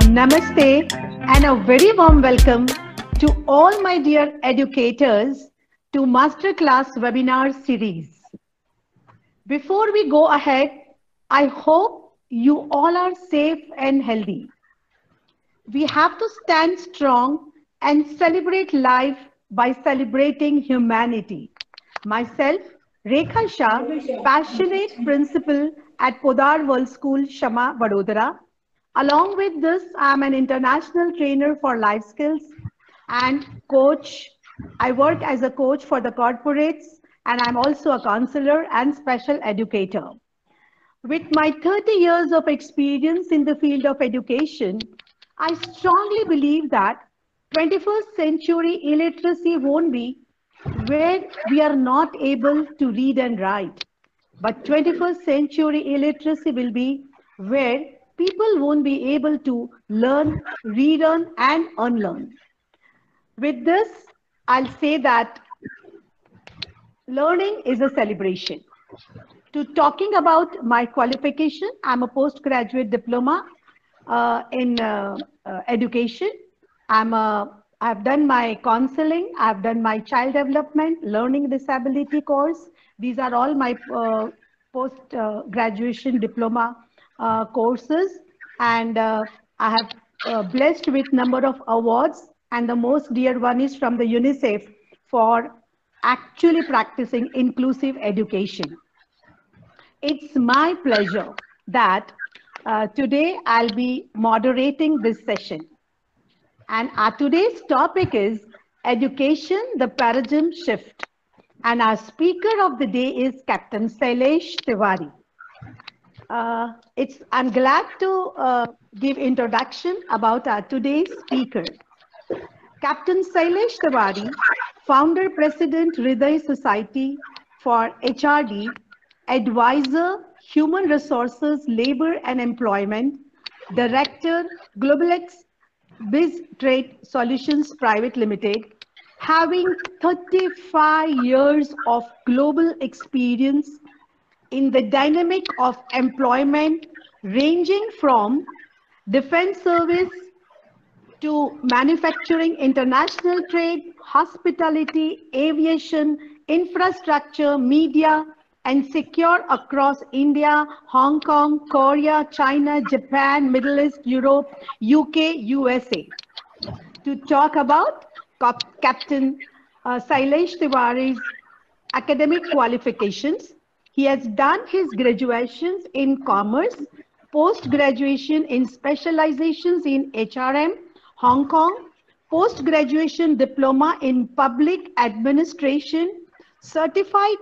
Namaste and a very warm welcome to all my dear educators to Masterclass webinar series. Before we go ahead, I hope you all are safe and healthy. We have to stand strong and celebrate life by celebrating humanity. Myself, Rekha Shah, passionate principal at Podar World School, Shama Vadodara. Along with this, I am an international trainer for life skills and coach. I work as a coach for the corporates, and I'm also a counselor and special educator. With my 30 years of experience in the field of education, I strongly believe that 21st century illiteracy won't be where we are not able to read and write, but 21st century illiteracy will be where people won't be able to learn, relearn, and unlearn. With this, I'll say that learning is a celebration. To talking about my qualification, I'm a postgraduate diploma in education. I've done my counseling, I've done my child development, learning disability course. These are all my post-graduation diploma courses, and I have blessed with number of awards, and the most dear one is from the UNICEF for actually practicing inclusive education. It's my pleasure that today I'll be moderating this session, and our today's topic is Education, the Paradigm Shift, and our speaker of the day is Captain Shailesh Tiwari. I'm glad to give introduction about our today's speaker. Captain Shailesh Tiwari, founder, president, Ridai Society for HRD, advisor, human resources, labor and employment, director, GlobalX Biz Trade Solutions Private Limited, having 35 years of global experience in the dynamic of employment ranging from defense service to manufacturing, international trade, hospitality, aviation, infrastructure, media, and secure across India, Hong Kong, Korea, China, Japan, Middle East, Europe, UK, USA. To talk about Captain Shailesh Tiwari's academic qualifications, he has done his graduations in commerce, post-graduation in specializations in HRM, Hong Kong, post-graduation diploma in public administration, certified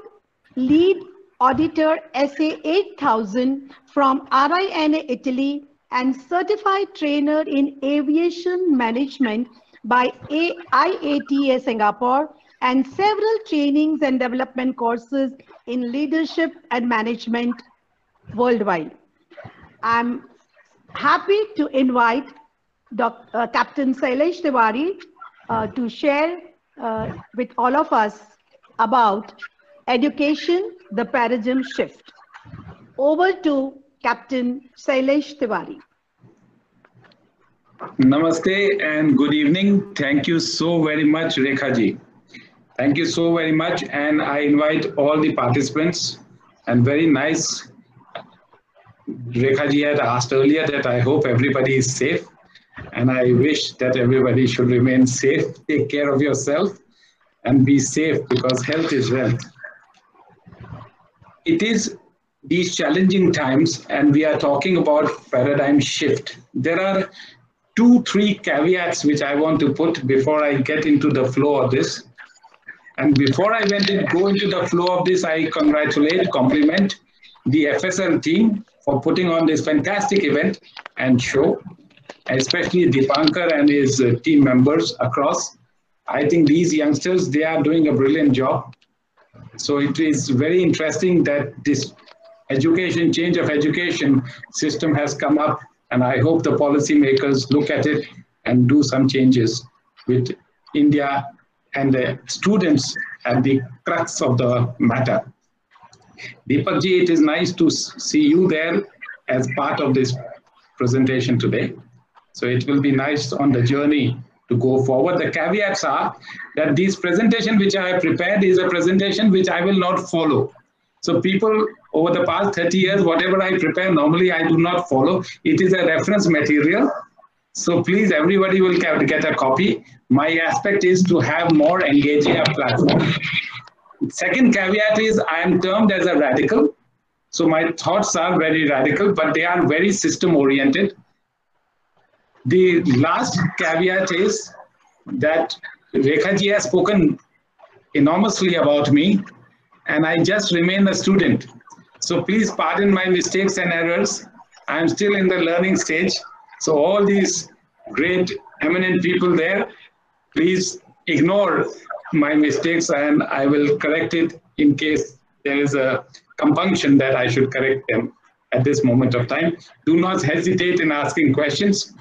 lead auditor SA 8000 from RINA Italy, and certified trainer in aviation management by IATA Singapore, and several trainings and development courses in leadership and management worldwide. I'm happy to invite Captain Shailesh Tiwari to share with all of us about Education, the Paradigm Shift. Over to Captain Shailesh Tiwari. Namaste and good evening. Thank you so very much, Rekha ji. Thank you so very much, and I invite all the participants, and very nice Rekha ji had asked earlier that I hope everybody is safe, and I wish that everybody should remain safe, take care of yourself and be safe, because health is wealth. It is these challenging times, and we are talking about paradigm shift. There are two or three caveats which I want to put before I get into the flow of this. And before I go into the flow of this, I compliment the FSL team for putting on this fantastic event and show, especially Dipankar and his team members across. I think these youngsters, they are doing a brilliant job. So it is very interesting that this education, change of education system has come up, and I hope the policymakers look at it and do some changes with India and the students at the crux of the matter. Deepak ji, it is nice to see you there as part of this presentation today. So it will be nice on the journey to go forward. The caveats are that this presentation which I have prepared is a presentation which I will not follow. So people over the past 30 years, whatever I prepare, normally I do not follow. It is a reference material. So please, everybody will get a copy. My aspect is to have more engaging a platform. Second caveat is I am termed as a radical. So my thoughts are very radical, but they are very system oriented. The last caveat is that Rekha ji has spoken enormously about me and I just remain a student. So please pardon my mistakes and errors. I am still in the learning stage. So all these great eminent people there, please ignore my mistakes and I will correct it in case there is a compunction that I should correct them at this moment of time. Do not hesitate in asking questions.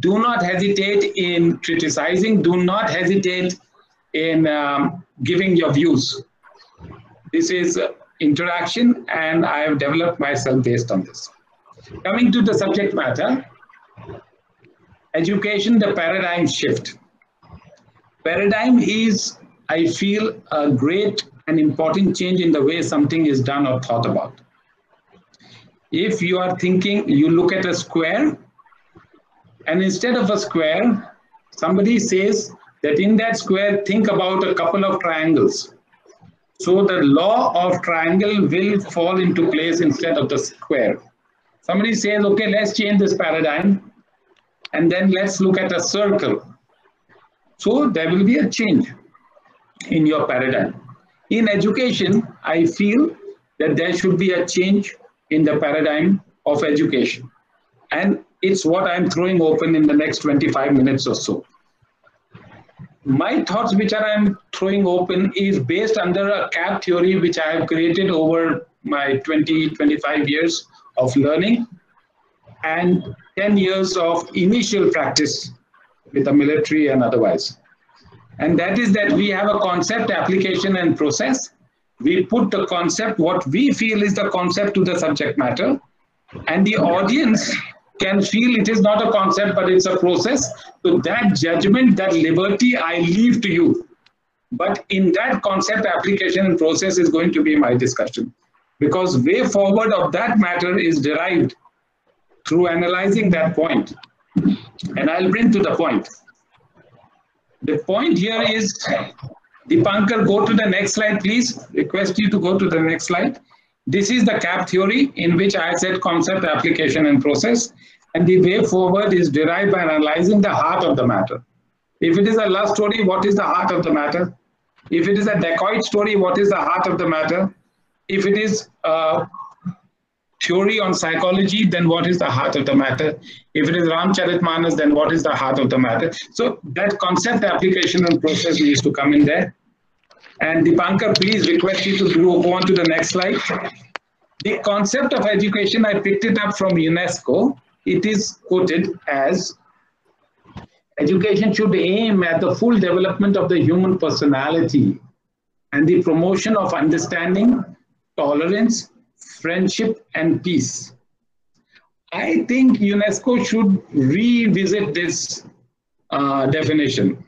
Do not hesitate in criticizing. Do not hesitate in giving your views. This is interaction and I have developed myself based on this. Coming to the subject matter, education, the paradigm shift. Paradigm is, I feel, a great and important change in the way something is done or thought about. If you are thinking, you look at a square, and instead of a square, somebody says that in that square, think about a couple of triangles. So the law of triangle will fall into place instead of the square. Somebody says, okay, let's change this paradigm and then let's look at a circle. So there will be a change in your paradigm. In education, I feel that there should be a change in the paradigm of education. And it's what I'm throwing open in the next 25 minutes or so. My thoughts which I'm throwing open is based under a CAP theory which I have created over my 20-25 years of learning and 10 years of initial practice with the military and otherwise. And that is that we have a concept, application and process. We put the concept, what we feel is the concept, to the subject matter, and the audience can feel it is not a concept but it's a process. So that judgment, that liberty I leave to you. But in that concept, application and process is going to be my discussion. Because way forward of that matter is derived through analyzing that point. And I'll bring to the point. The point here is, Dipankar, go to the next slide, please. Request you to go to the next slide. This is the CAP theory in which I said concept, application and process. And the way forward is derived by analyzing the heart of the matter. If it is a love story, what is the heart of the matter? If it is a dacoit story, what is the heart of the matter? If it is a theory on psychology, then what is the heart of the matter? If it is Ram Charitmanas, then what is the heart of the matter? So that concept, application and process needs to come in there. And Dipankar, please request you to go on to the next slide. The concept of education, I picked it up from UNESCO. It is quoted as, education should aim at the full development of the human personality and the promotion of understanding, tolerance, friendship, and peace. I think UNESCO should revisit this definition.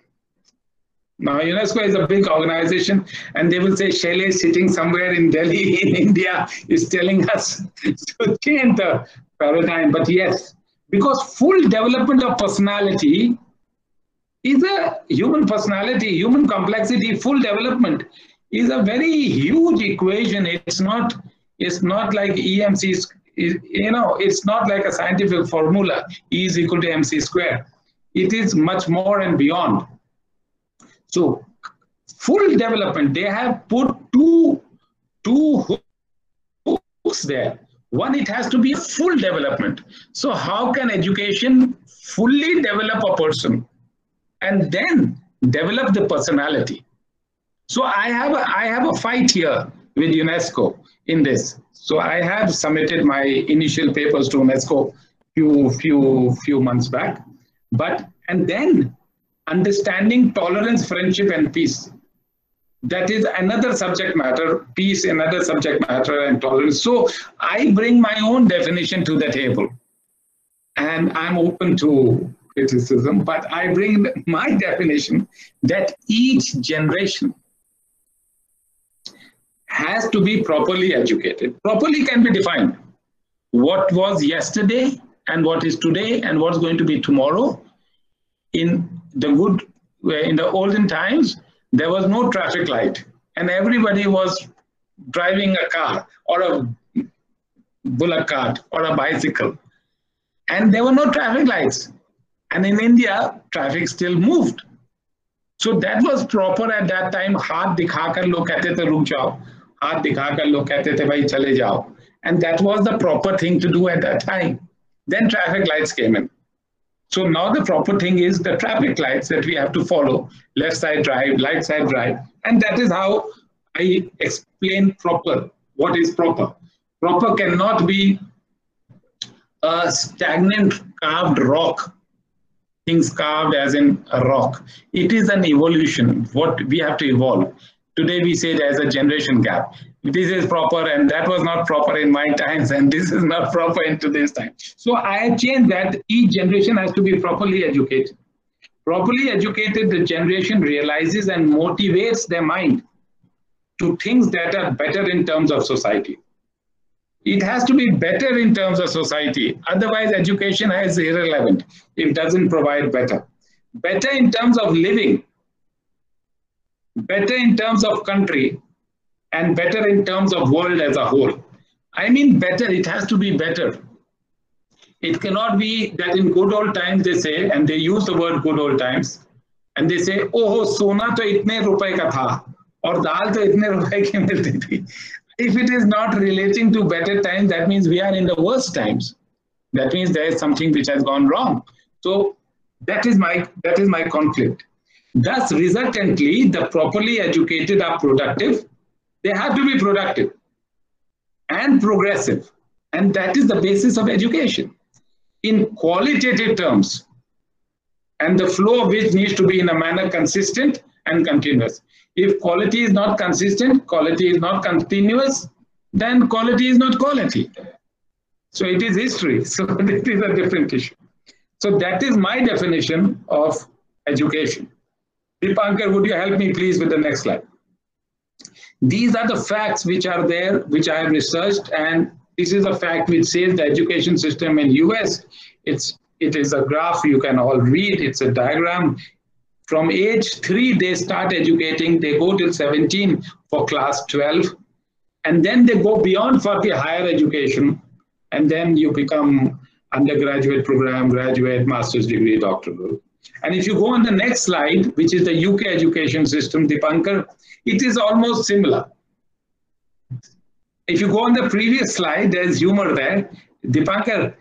Now, UNESCO is a big organization, and they will say, Shailesh sitting somewhere in Delhi, in India, is telling us to change the paradigm. But yes, because full development of personality is a human personality, human complexity, full development is a very huge equation. It's not like EMC, you know, it's not like a scientific formula, E is equal to MC squared. It is much more and beyond. So full development, they have put two hooks there. One, it has to be full development. So how can education fully develop a person and then develop the personality? So I have a fight here with UNESCO in this. So I have submitted my initial papers to UNESCO few months back. But, and then understanding, tolerance, friendship, and peace. That is another subject matter, peace, another subject matter, and tolerance. So I bring my own definition to the table. and I'm open to criticism, but I bring my definition that each generation has to be properly educated. Properly can be defined. What was yesterday and what is today and what's going to be tomorrow. In the olden times, there was no traffic light and everybody was driving a car or a bullock cart or a bicycle. And there were no traffic lights. And in India, traffic still moved. So that was proper at that time. Haath dikha kar log kehte the ruk jao. Haath dikha kar log kehte the bhai chale jao. And that was the proper thing to do at that time. Then traffic lights came in. So now the proper thing is the traffic lights that we have to follow. Left side drive, right side drive. And that is how I explain proper. What is proper? Proper cannot be a stagnant carved rock. Things carved as in a rock. It is an evolution, what we have to evolve. Today we say there's a generation gap. This is proper and that was not proper in my times and this is not proper in today's time. So I changed that each generation has to be properly educated. Properly educated, the generation realizes and motivates their mind to things that are better in terms of society. It has to be better in terms of society. Otherwise, education is irrelevant. It doesn't provide better. Better in terms of living, better in terms of country, and better in terms of world as a whole. I mean better, it has to be better. It cannot be that in good old times they say, and they use the word good old times, and they say, oh, sona to itne rupay ka tha, aur dal to itne rupay ki milti thi. If it is not relating to better times, that means we are in the worst times. That means there is something which has gone wrong. So that is my conflict. Thus, resultantly, the properly educated are productive. They have to be productive and progressive. And that is the basis of education. In qualitative terms, and the flow of which needs to be in a manner consistent and continuous. If quality is not consistent, quality is not continuous, then quality is not quality. So it is history. So this is a different issue. So that is my definition of education. Dipankar, would you help me please with the next slide? These are the facts which are there, which I have researched, and this is a fact which says the education system in US, it is a graph you can all read, it's a diagram. From age 3, they start educating, they go till 17 for class 12, and then they go beyond for the higher education, and then you become undergraduate program, graduate, master's degree, doctoral. And if you go on the next slide, which is the UK education system, Dipankar, it is almost similar. If you go on the previous slide, there's humor there. Dipankar,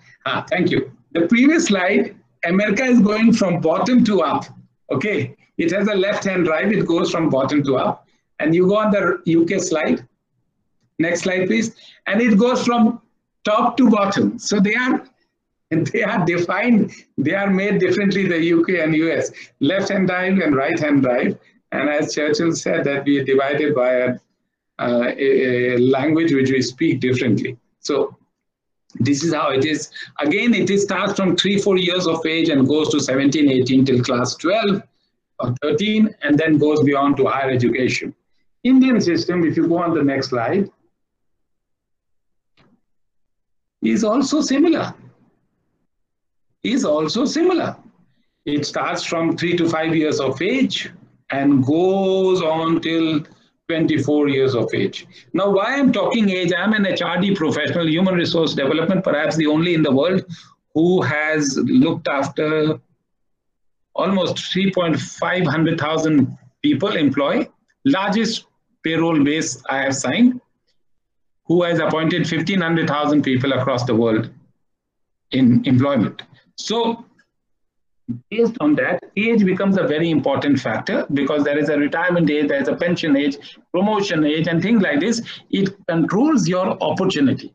thank you. The previous slide, America is going from bottom to up. Okay, it has a left-hand drive, it goes from bottom to up. And you go on the UK slide. Next slide, please. And it goes from top to bottom. So they are defined, they are made differently, the UK and US. Left-hand drive and right-hand drive. And as Churchill said, that we are divided by a language which we speak differently. So this is how it is. Again, it starts from 3-4 years of age and goes to 17, 18 till class 12 or 13 and then goes beyond to higher education. Indian system, if you go on the next slide, is also similar. It starts from 3 to 5 years of age and goes on till 24 years of age. Now, why I'm talking age, I'm an HRD professional, human resource development, perhaps the only in the world who has looked after almost 3,500,000 people employed, largest payroll base I have signed, who has appointed 1,500,000 people across the world in employment. So based on that, age becomes a very important factor because there is a retirement age, there is a pension age, promotion age, and things like this. It controls your opportunity.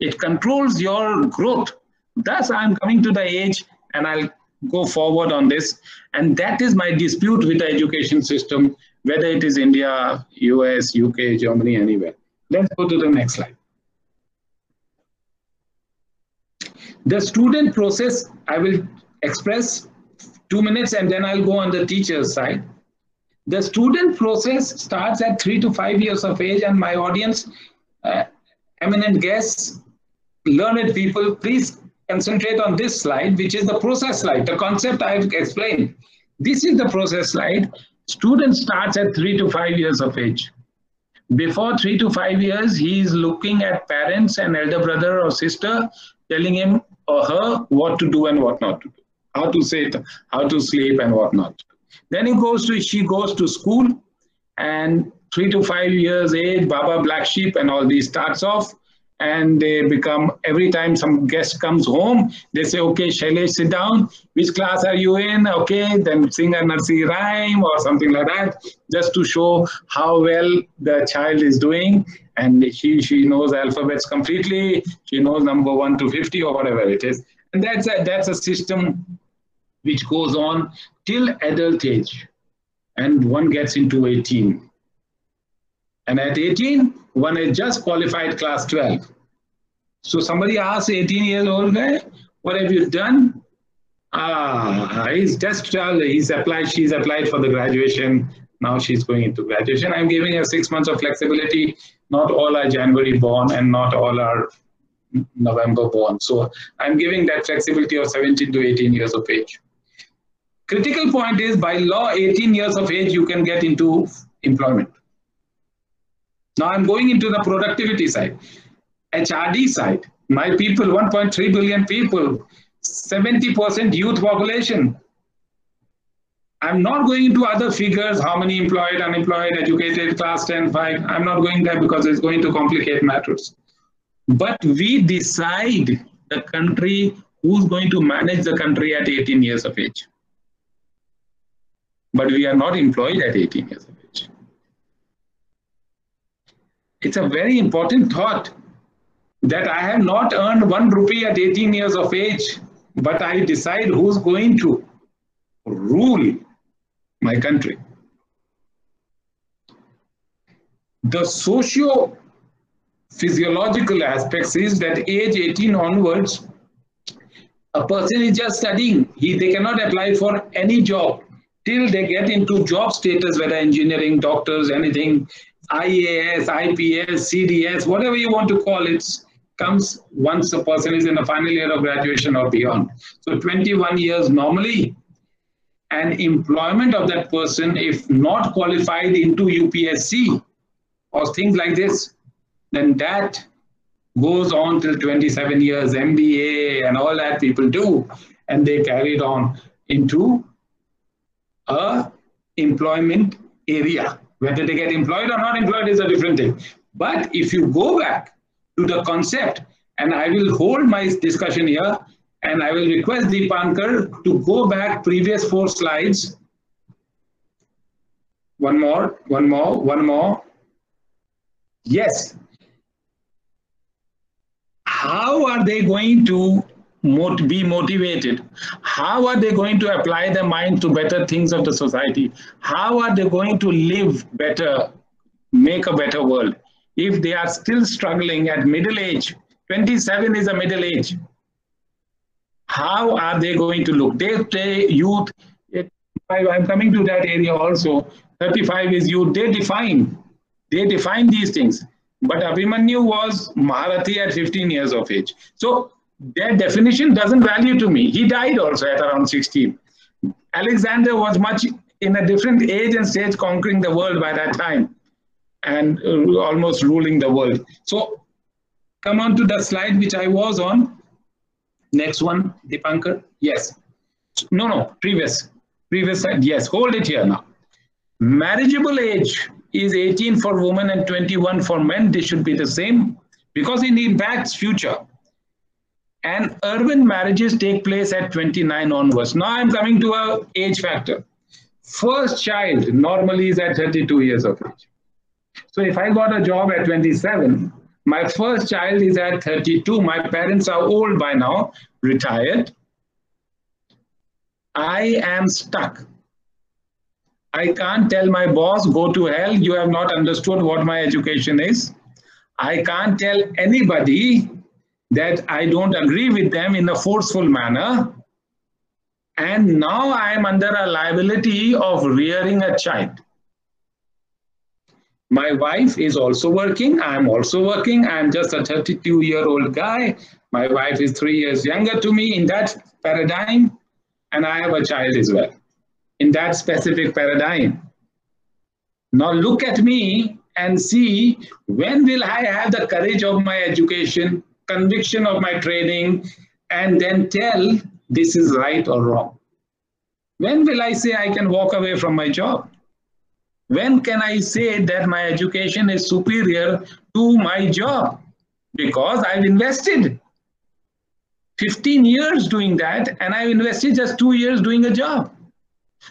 It controls your growth. Thus, I'm coming to the age and I'll go forward on this. And that is my dispute with the education system, whether it is India, US, UK, Germany, anywhere. Let's go to the next slide. The student process, I will express 2 minutes and then I'll go on the teacher's side. The student process starts at 3 to 5 years of age, and my audience, eminent guests, learned people, please concentrate on this slide, which is the process slide, the concept I have explained. This is the process slide. Student starts at 3 to 5 years of age. Before 3 to 5 years, he is looking at parents and elder brother or sister telling him or her what to do and what not to do, how to sit, how to sleep and what not. Then he goes to, she goes to school, and 3 to 5 years age, Baba Black Sheep and all these starts off, and they become, every time some guest comes home, they say, okay, Shailesh, sit down, which class are you in? Okay, then sing a nursery rhyme or something like that, just to show how well the child is doing. And she knows alphabets completely, she knows number 1 to 50 or whatever it is. And that's a system which goes on till adult age, and one gets into 18. And at 18, one has just qualified class 12. So somebody asks 18-year-old guy, what have you done? He's just, she's applied for the graduation. Now she's going into graduation. I'm giving her 6 months of flexibility. Not all are January born and not all are November born. So I'm giving that flexibility of 17 to 18 years of age. Critical point is, by law, 18 years of age, you can get into employment. Now I'm going into the productivity side, HRD side. My people, 1.3 billion people, 70% youth population. I'm not going into other figures, how many employed, unemployed, educated, class 10, 5. I'm not going there because it's going to complicate matters. But we decide the country, who's going to manage the country at 18 years of age. But we are not employed at 18 years of age. It's a very important thought that I have not earned 1 rupee at 18 years of age, but I decide who's going to rule my country. The socio-physiological aspects is that age 18 onwards, a person is just studying. They cannot apply for any job till they get into job status, whether engineering, doctors, anything, IAS, IPS, CDS, whatever you want to call it, comes once a person is in the final year of graduation or beyond. So 21 years normally, and employment of that person, if not qualified into UPSC or things like this, then that goes on till 27 years, MBA and all that people do, and they carried on into a employment area. Whether they get employed or not employed is a different thing. But if you go back to the concept, and I will hold my discussion here, and I will request Dipankar to go back previous 4 slides. One more, one more, one more. Yes. How are they going to be motivated? How are they going to apply their mind to better things of the society? How are they going to live better, make a better world? If they are still struggling at middle age, 27 is a middle age. How are they going to look? They youth, I'm coming to that area also, 35 is youth, they define these things. But Abhimanyu was Maharathi at 15 years of age. So their definition doesn't value to me. He died also at around 16. Alexander was much in a different age and stage, conquering the world by that time and almost ruling the world. So come on to the slide which I was on. Next one, Dipankar. Yes. No, previous slide. Yes, hold it here now. Marriageable age is 18 for women and 21 for men. They should be the same because it impacts future. And urban marriages take place at 29 onwards. Now I'm coming to an age factor. First child normally is at 32 years of age. So if I got a job at 27, my first child is at 32. My parents are old by now, retired. I am stuck. I can't tell my boss, go to hell, you have not understood what my education is. I can't tell anybody that I don't agree with them in a forceful manner, and now I am under a liability of rearing a child. My wife is also working, I am also working, I am just a 32-year-old guy, my wife is 3 years younger to me in that paradigm, and I have a child as well, in that specific paradigm. Now look at me and see, when will I have the courage of my education, conviction of my training, and then tell this is right or wrong? When will I say I can walk away from my job? When can I say that my education is superior to my job? Because I've invested 15 years doing that, and I've invested just 2 years doing a job.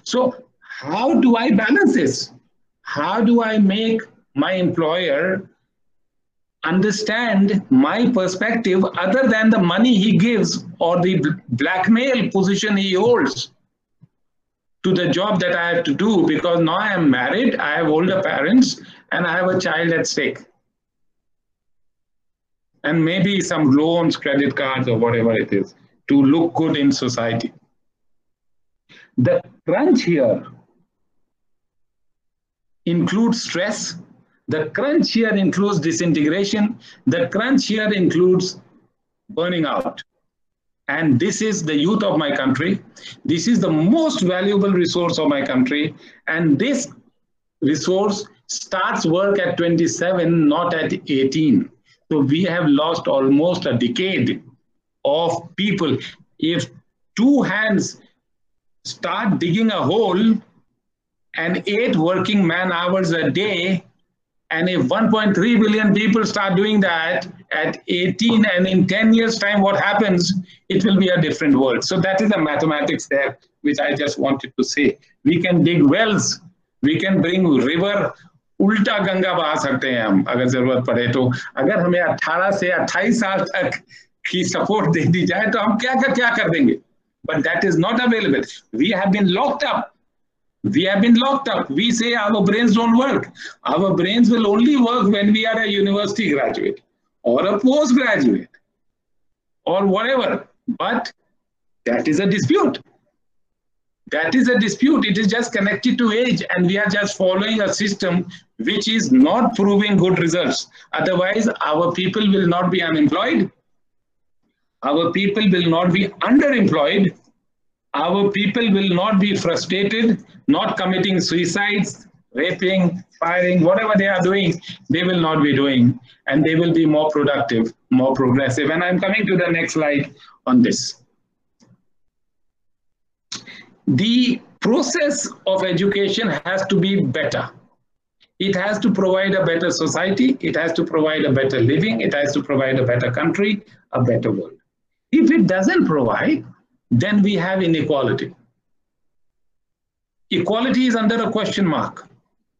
So how do I balance this? How do I make my employer understand my perspective other than the money he gives or the blackmail position he holds to the job that I have to do? Because now I am married, I have older parents, and I have a child at stake. And maybe some loans, credit cards, or whatever it is, to look good in society. The crunch here includes stress, the crunch here includes disintegration, the crunch here includes burning out. And this is the youth of my country, this is the most valuable resource of my country, and this resource starts work at 27, not at 18. So we have lost almost a decade of people. If two hands start digging a hole, and 8 working man hours a day, and if 1.3 billion people start doing that at 18, and in 10 years time what happens, it will be a different world. So that is the mathematics there, which I just wanted to say. We can dig wells, we can bring river, ulta ganga baha sakte hain hum, agar zarurat pade to. Agar hume 18 se 28 saal tak ki support de di jaye to hum kya kar denge? But that is not available. We have been locked up. We have been locked up. We say our brains don't work. Our brains will only work when we are a university graduate or a postgraduate or whatever. But that is a dispute. That is a dispute. It is just connected to age, and we are just following a system which is not proving good results. Otherwise, our people will not be unemployed. Our people will not be underemployed. Our people will not be frustrated, not committing suicides, raping, firing, whatever they are doing, they will not be doing, and they will be more productive, more progressive. And I'm coming to the next slide on this. The process of education has to be better. It has to provide a better society, it has to provide a better living, it has to provide a better country, a better world. If it doesn't provide, then we have inequality. Equality is under a question mark.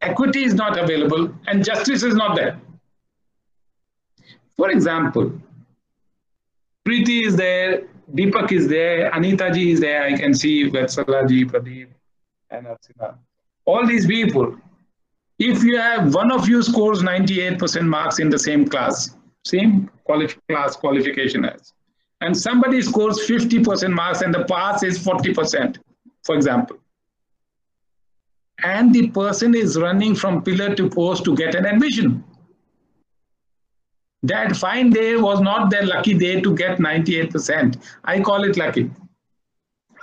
Equity is not available, and justice is not there. For example, Preeti is there, Deepak is there, Anita ji is there, I can see Vetsala ji, Pradeep, and Asina. All these people, if you have one of you scores 98% marks in the same class, same qualification as, and somebody scores 50% marks and the pass is 40%, for example, and the person is running from pillar to post to get an admission. That fine day was not their lucky day to get 98%. I call it lucky,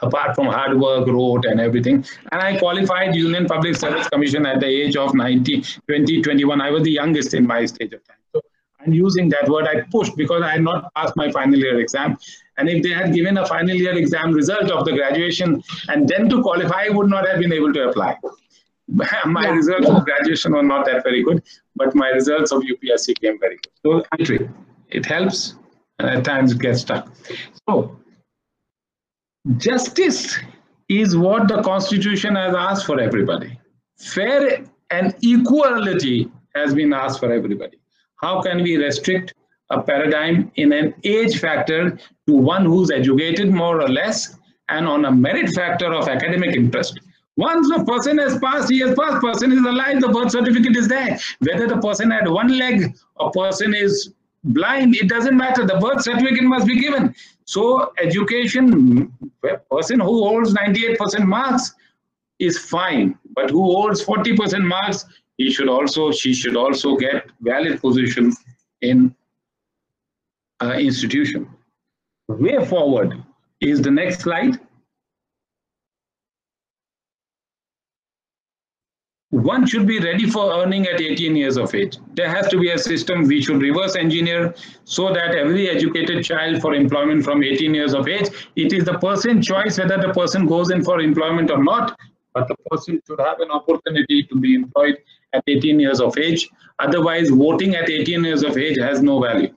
apart from hard work, rote and everything. And I qualified Union Public Service Commission at the age of 21. I was the youngest in my stage of time. So I'm using that word, I pushed, because I had not passed my final year exam. And if they had given a final year exam result of the graduation and then to qualify, I would not have been able to apply. My results of graduation were not that very good, but my results of UPSC came very good. So country, it helps, and at times it gets stuck. So justice is what the Constitution has asked for everybody. Fair and equality has been asked for everybody. How can we restrict a paradigm in an age factor to one who's educated more or less, and on a merit factor of academic interest? Once the person has passed, he has passed, person is alive, the birth certificate is there. Whether the person had one leg, or person is blind, it doesn't matter. The birth certificate must be given. So education, person who holds 98% marks is fine, but who holds 40% marks, he should also, she should also get valid position in institution. Way forward is the next slide. One should be ready for earning at 18 years of age. There has to be a system we should reverse engineer so that every educated child for employment from 18 years of age, it is the person's choice whether the person goes in for employment or not, but the person should have an opportunity to be employed at 18 years of age. Otherwise, voting at 18 years of age has no value.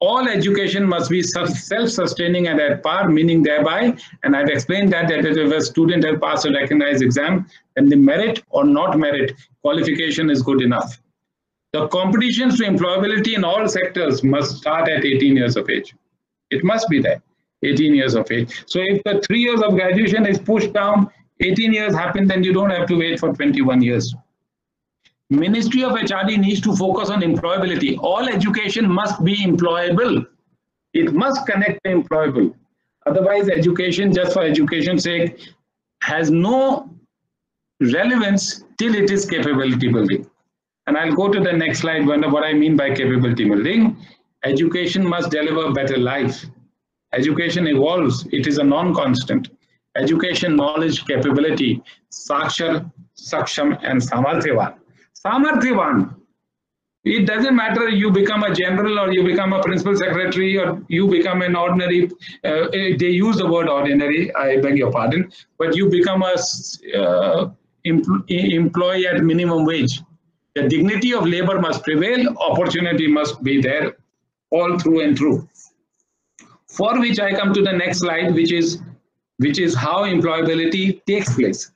All education must be self-sustaining and at par, meaning thereby, and I've explained that if a student has passed a recognized exam, then the merit or not merit qualification is good enough. The competitions to employability in all sectors must start at 18 years of age. It must be there, 18 years of age. So if the 3 years of graduation is pushed down, 18 years happen, then you don't have to wait for 21 years. Ministry of HRD needs to focus on employability. All education must be employable. It must connect to employable. Otherwise, education just for education's sake has no relevance till it is capability building. And I'll go to the next slide, what I mean by capability building. Education must deliver better life. Education evolves. It is a non-constant. Education, knowledge, capability, Sakshar, Saksham and Samarthyavan. Samarthyavan, it doesn't matter you become a general or you become a principal secretary or you become an ordinary, they use the word ordinary, I beg your pardon, but you become a employee at minimum wage. The dignity of labor must prevail, opportunity must be there all through and through. For which I come to the next slide, which is how employability takes place.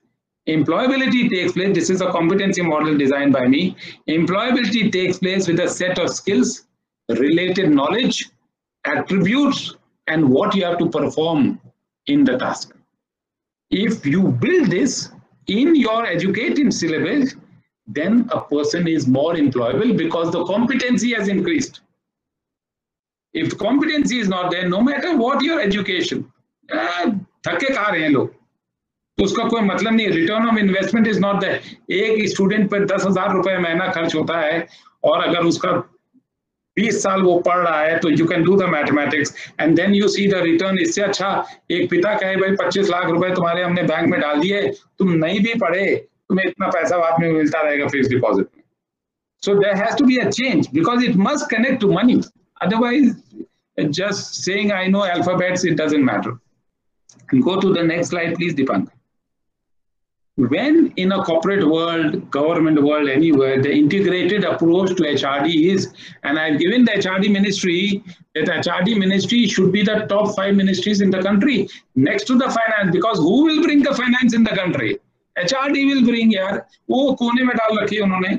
Employability takes place, this is a competency model designed by me. Employability takes place with a set of skills, related knowledge, attributes, and what you have to perform in the task. If you build this in your educating syllabus, then a person is more employable because the competency has increased. If competency is not there, no matter what your education, thakke kha rahe hain log. उसका कोई मतलब नहीं, return of investment is not that. एक student पर 10,000 रुपए महीना खर्च होता है और अगर उसका 20 साल वो पढ़ रहा है तो you can do the mathematics and then you see the return. इससे अच्छा एक पिता कहे भाई 25 लाख रुपए तुम्हारे हमने बैंक में डाल दिए, तुम नहीं भी पढ़े, तुम्हें इतना पैसा बाद में मिलता रहेगा फिक्स डिपॉजिट में। So there has to be a change because it must connect to money, otherwise just saying I know alphabets it doesn't matter. Go to the next slide please Dipankar. When in a corporate world, government world, anywhere, the integrated approach to HRD is, and I've given the HRD ministry, that HRD ministry should be the top 5 ministries in the country, next to the finance, because who will bring the finance in the country? HRD will bring, yaar, wo kone mein dal rakhi unhone.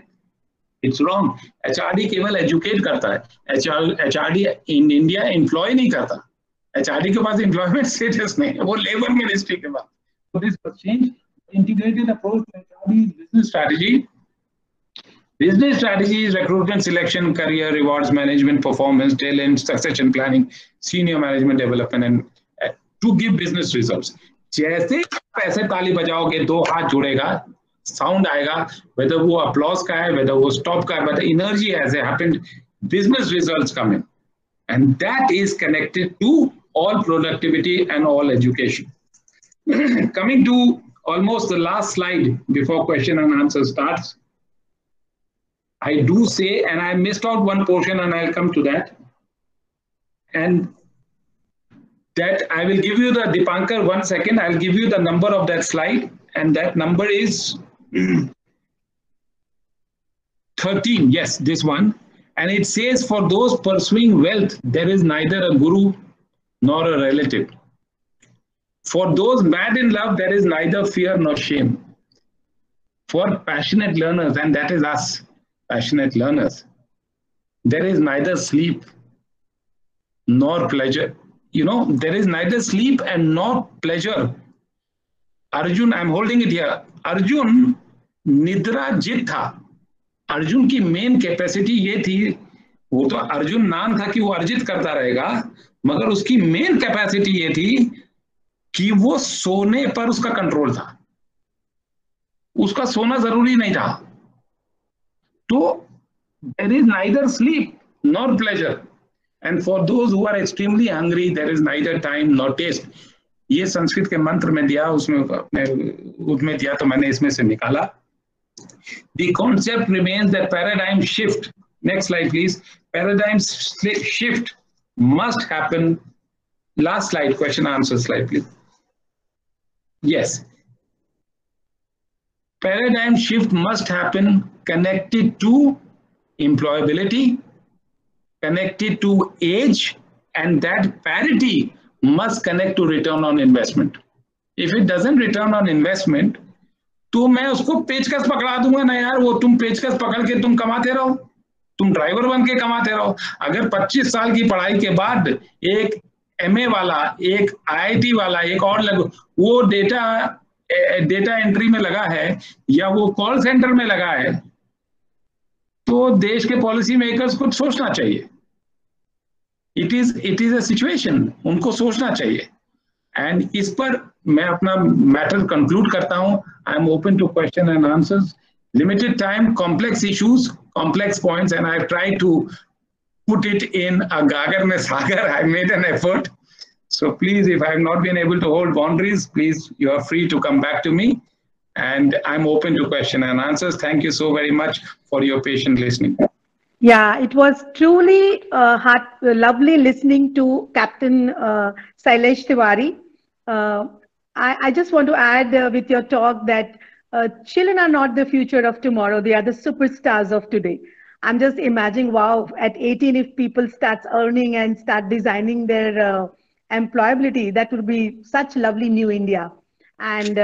It's wrong. HRD keval educate karta hai. HRD in India employ nahi karta. HRD ke paas employment status nahi hai, wo labor ministry ke paas. So this was changed. Integrated approach to HRD business strategy. Business strategy is recruitment, selection, career, rewards, management, performance, talent, succession planning, senior management development, and to give business results. जैसे ऐसे ताली बजाओगे, दो हाथ जुड़ेगा, sound आएगा, whether वो applause का है, whether वो stop का है, but the energy has happened, business results come in, and that is connected to all productivity and all education. Coming to almost the last slide before question and answer starts. I do say, and I missed out one portion and I'll come to that. And that I will give you the Dipankar 1 second. I'll give you the number of that slide. And that number is 13. Yes, this one. And it says for those pursuing wealth, there is neither a guru nor a relative. For those mad in love, there is neither fear nor shame. For passionate learners, and that is us, passionate learners, there is neither sleep nor pleasure. You know, there is neither sleep and nor pleasure. Arjun, I'm holding it here. Arjun, nidra jit tha. Arjun ki main capacity ye thi वो तो अर्जुन नाम था कि वो अर्जित करता रहेगा, मगर उसकी मेन कैपेसिटी ये थी कि वो सोने पर उसका कंट्रोल था, उसका सोना जरूरी नहीं था। तो there is neither sleep nor pleasure and for those who are extremely hungry there is neither time nor taste. ये संस्कृत के मंत्र में दिया, उसमें दिया तो मैंने इसमें से निकाला। The concept remains that paradigm shift, next slide please, paradigm shift must happen, last slide, question answer slide please, yes, paradigm shift must happen connected to employability, connected to age, and that parity must connect to return on investment. If it doesn't return on investment, तो मैं उसको पेचकस पकड़ा दूंगा ना यार, वो तुम पेचकस पकड़ के तुम कमाते रहो, तुम ड्राइवर बन के कमाते रहो। अगर 25 साल की पढ़ाई के बाद एक एमए वाला, एक आईआईटी वाला, एक और लग, वो डेटा एंट्री में लगा है या वो कॉल सेंटर में लगा है, तो देश के पॉलिसी मेकर्स को सोचना चाहिए। इट इज अ सिचुएशन, उनको सोचना चाहिए। एंड इस पर मैं अपना मैटर कंक्लूड करता हूं। I am open to question and answers, limited time, complex issues, complex points, and I try to put it in a गागर में सागर। I made an effort, so please if I have not been able to hold boundaries, please you are free to come back to me, and I am open to question and answers. Thank you so very much for your patient listening. Yeah, it was truly lovely listening to Captain Shailesh Tiwari. I just want to add with your talk that children are not the future of tomorrow; they are the superstars of today. I'm just imagining, wow, at 18, if people start earning and start designing their employability, that would be such lovely new India. And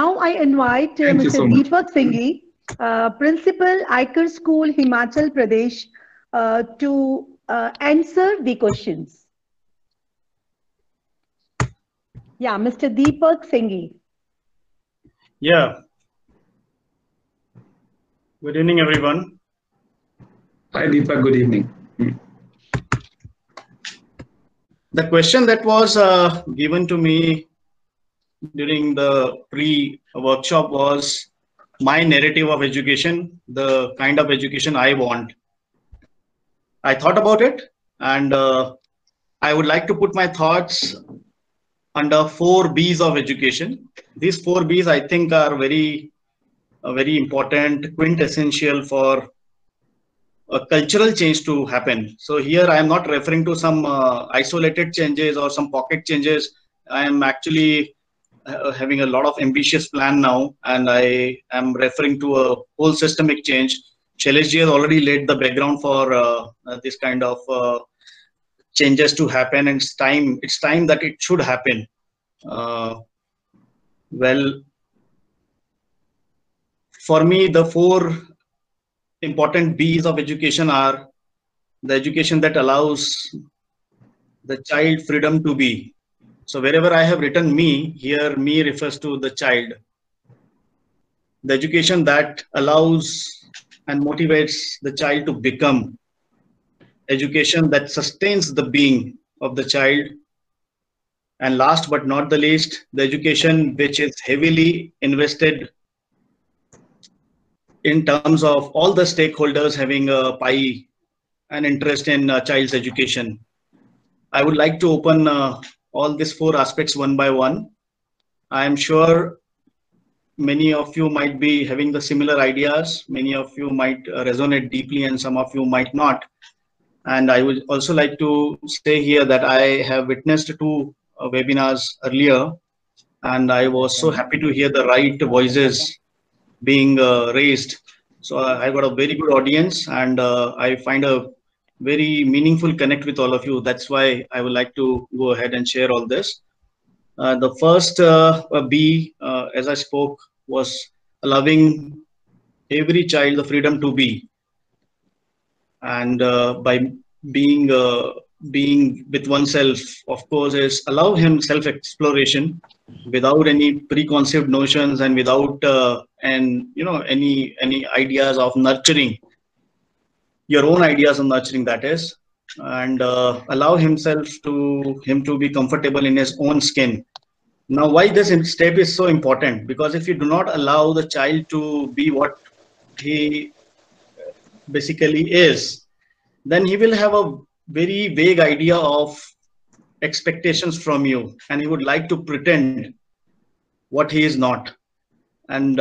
now I invite Mr. Deepak Singhi, Principal, Eicher School, Himachal Pradesh, to answer the questions. Yeah, Mr. Deepak Singhi. Yeah. Good evening, everyone. Hi, Deepak. Good evening. The question that was given to me during the pre-workshop was my narrative of education, the kind of education I want. I thought about it, and I would like to put my thoughts under 4 B's of education. These 4 B's, I think, are very important, quintessential for a cultural change to happen. So here I am not referring to some isolated changes or some pocket changes. I am actually having a lot of ambitious plan now, and I am referring to a whole systemic change. Shailesh ji has already laid the background for this kind of changes to happen, and it's time that it should happen. Well, for me, the 4 important B's of education are the education that allows the child freedom to be. So wherever I have written me, here me refers to the child. The education that allows and motivates the child to become. Education that sustains the being of the child. And last but not the least, the education which is heavily invested in terms of all the stakeholders having a pie and interest in a child's education. I would like to open all these 4 aspects one by one. I am sure many of you might be having the similar ideas. Many of you might resonate deeply, and some of you might not. And I would also like to say here that I have witnessed 2 webinars earlier, and I was so happy to hear the right voices being raised. So I got a very good audience, and I find a very meaningful connect with all of you. That's why I would like to go ahead and share all this. The first B, as I spoke, was allowing every child the freedom to be, and by being with oneself, of course, is allow him self-exploration without any preconceived notions and without any ideas of nurturing. your own ideas on nurturing, that is, and allow him to be comfortable in his own skin. Now, why this step is so important? Because if you do not allow the child to be what he basically is, then he will have a very vague idea of expectations from you, and he would like to pretend what he is not. And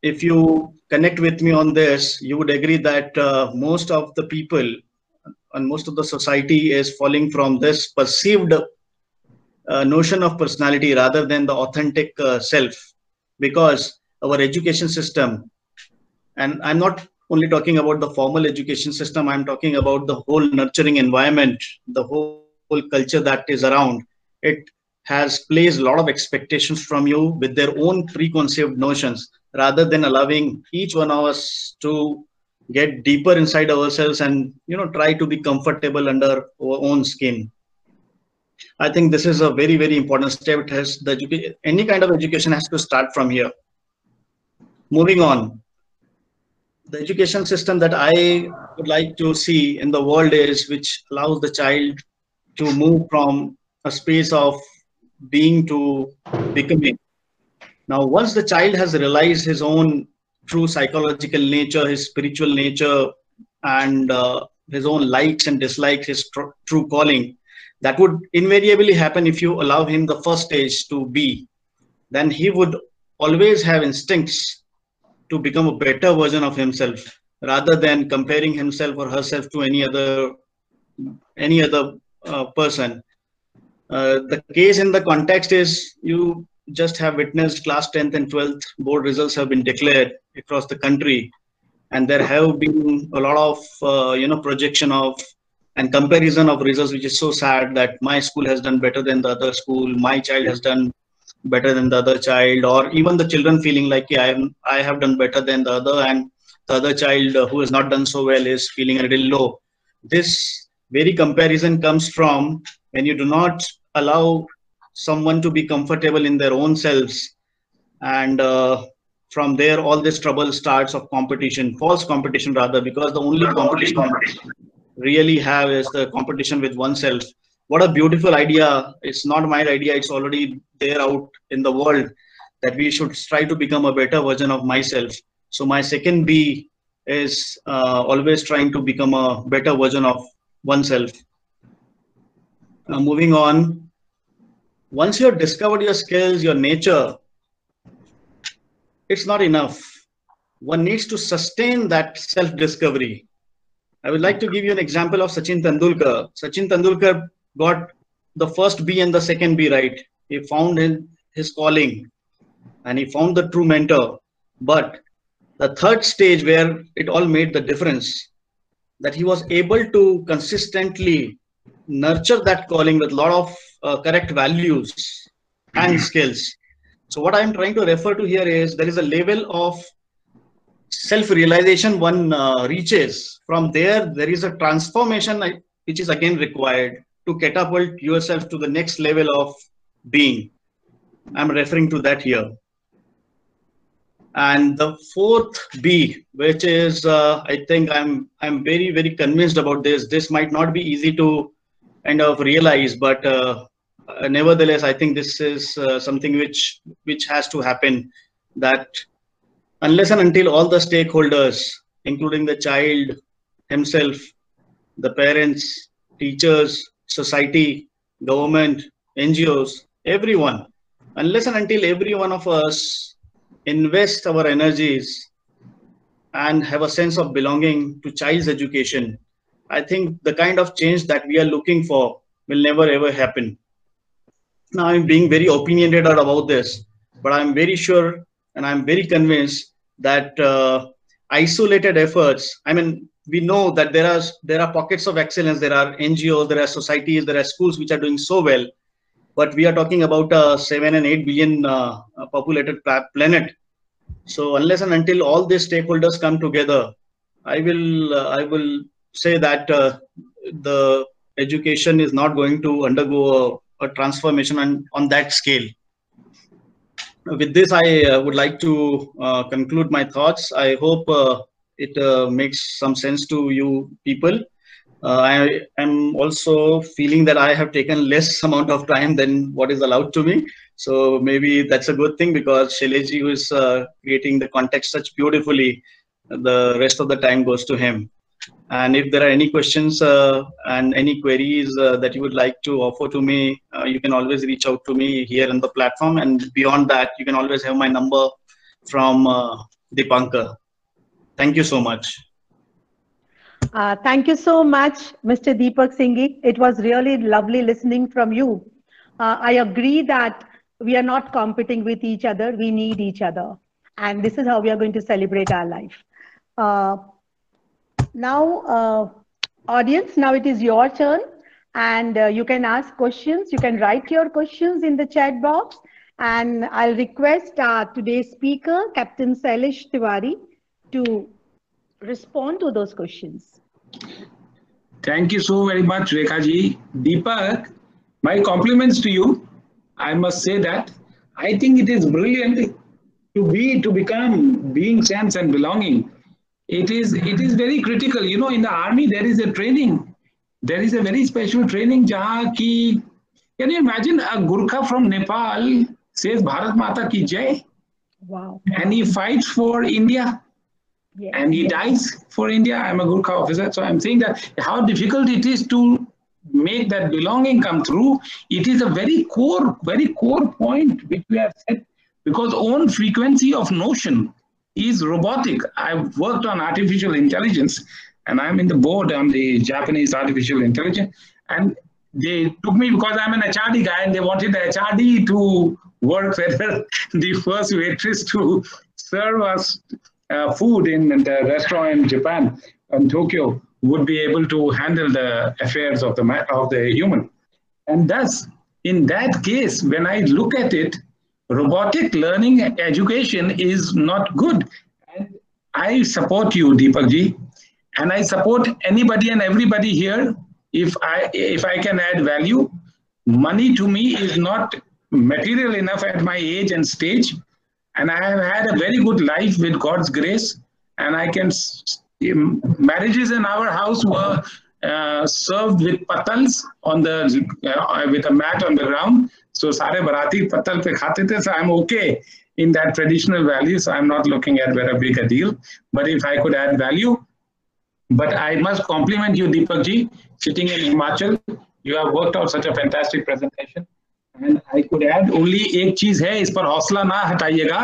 if you connect with me on this, you would agree that most of the people and most of the society is falling from this perceived notion of personality rather than the authentic self, because our education system, and I'm not only talking about the formal education system, I'm talking about the whole nurturing environment, the whole culture that is around, it has placed a lot of expectations from you with their own preconceived notions, rather than allowing each one of us to get deeper inside ourselves and, you know, try to be comfortable under our own skin. I think this is a very, very important step. It has the any kind of education has to start from here. Moving on, the education system that I would like to see in the world is which allows the child to move from a space of being to becoming. Now, once the child has realized his own true psychological nature, his spiritual nature, and his own likes and dislikes, his true calling, that would invariably happen if you allow him the first stage to be. Then he would always have instincts to become a better version of himself, rather than comparing himself or herself to any other person. The case in the context is you just have witnessed class 10th and 12th board results have been declared across the country, and there have been a lot of projection of and comparison of results, which is so sad, that my school has done better than the other school, my child has done better than the other child, or even the children feeling like, yeah, I have done better than the other, and the other child who has not done so well is feeling a little low. This very comparison comes from when you do not allow someone to be comfortable in their own selves, and from there all this trouble starts of competition, false competition rather, because the only competition really have is the competition with oneself. What a beautiful idea. It's not my idea, it's already there out in the world, that we should strive to become a better version of myself. So my second B is always trying to become a better version of oneself. Now, moving on, once you have discovered your skills, your nature, it's not enough. One needs to sustain that self-discovery. I would like to give you an example of Sachin Tendulkar. Sachin Tendulkar got the first B and the second B right. He found his calling and he found the true mentor. But the third stage, where it all made the difference, that he was able to consistently nurture that calling with a lot of correct values and skills. So what I'm trying to refer to here is there is a level of self-realization one reaches. From there, there is a transformation which is again required to catapult yourself to the next level of being. I'm referring to that here. And the fourth B, which is I think I'm very, very convinced about this. This might not be easy to kind of realize, but nevertheless, I think this is something which has to happen, that unless and until all the stakeholders, including the child himself, the parents, teachers, society, government, NGOs, everyone, unless and until every one of us invest our energies and have a sense of belonging to child's education, I think the kind of change that we are looking for will never ever happen. Now, I'm being very opinionated about this, but I'm very sure and I'm very convinced that isolated efforts, I mean, we know that there are pockets of excellence, there are NGOs, there are societies, there are schools which are doing so well, but we are talking about a 7 and 8 billion populated planet. So unless and until all these stakeholders come together, I will say that the education is not going to undergo a transformation on that scale. With this, I would like to conclude my thoughts. I hope it makes some sense to you people. I am also feeling that I have taken less amount of time than what is allowed to me. So maybe that's a good thing, because Shailesh ji, who is creating the context such beautifully, the rest of the time goes to him. And if there are any questions and any queries that you would like to offer to me, you can always reach out to me here on the platform. And beyond that, you can always have my number from Dipankar. Thank you so much. Thank you so much, Mr. Deepak Singhi. It was really lovely listening from you. I agree that we are not competing with each other. We need each other. And this is how we are going to celebrate our life. Audience, now it is your turn, and you can ask questions. You can write your questions in the chat box, and I'll request today's speaker, Captain Shailesh Tiwari, to respond to those questions. Thank you so very much, Rekha ji. Deepak, my compliments to you. I must say that I think it is brilliant to become being, sense and belonging. It is very critical. You know, in the army there is a training. There is a very special training. Jahan ki, can you imagine a Gurkha from Nepal says Bharat Mata ki Jai? Wow! And he fights for India. Yes. And he dies for India. I'm a Gurkha officer, so I'm saying that how difficult it is to make that belonging come through. It is a very core point which we have said, because own frequency of notion is robotic. I've worked on artificial intelligence, and I'm in the board on the Japanese artificial intelligence, and they took me because I'm an HRD guy, and they wanted the HRD to work whether the first waitress to serve us food in the restaurant in Japan, in Tokyo, would be able to handle the affairs of the human. And thus, in that case, when I look at it, robotic learning education is not good. And I support you, Deepak ji, and I support anybody and everybody here. If I can add value, money to me is not material enough at my age and stage. And I have had a very good life with God's grace, and I can. Marriages in our house were served with patals on the with a mat on the ground. So sare barati patal pe khate the. So I'm okay in that traditional value. So I'm not looking at very big a deal. But if I could add value, but I must compliment you, Deepak ji, sitting in Himachal. You have worked out such a fantastic presentation. And I could add only एक चीज है, इस पर हौसला ना हटाइएगा,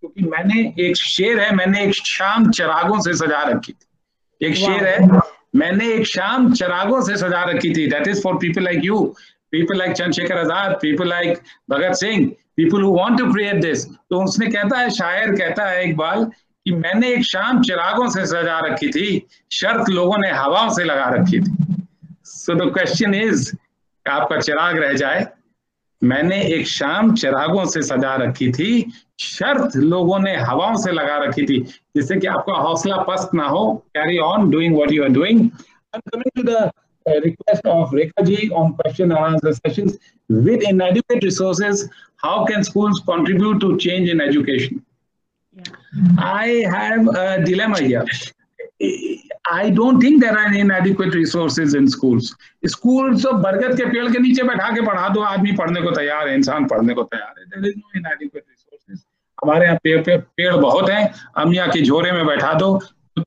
क्योंकि मैंने एक शेर है, मैंने एक शाम चरागों से सजा रखी थी. एक शेर है, मैंने एक शाम चरागों से सजा रखी थी. That is for people like you, people like Chandrashekhar Azad, people like Bhagat Singh, people who want to create this. तो उसने कहता है, शायर कहता है एक बार कि मैंने एक शाम चिरागों से सजा रखी थी, शर्त लोगों ने हवाओं से लगा रखी थी. So the question is, आपका चिराग रह जाए. मैंने एक शाम चिरागों से सजा रखी थी, शर्त लोगों ने हवाओं से लगा रखी थी, जिससे कि आपका हौसला पस्त ना हो. Carry on doing what you are doing. I am coming to the request of Rekha ji on question and answer sessions. With inadequate resources, how can schools contribute to change in education? I have a dilemma here. I don't think there are inadequate resources in schools. Schools तो बरगद के पेड़ के नीचे बैठा के पढ़ा दो, आदमी पढ़ने को तैयार है, इंसान पढ़ने को तैयार है. There is no inadequate resources. हमारे यहाँ पेड़ बहुत हैं, अमिया के झोरे में बैठा दो.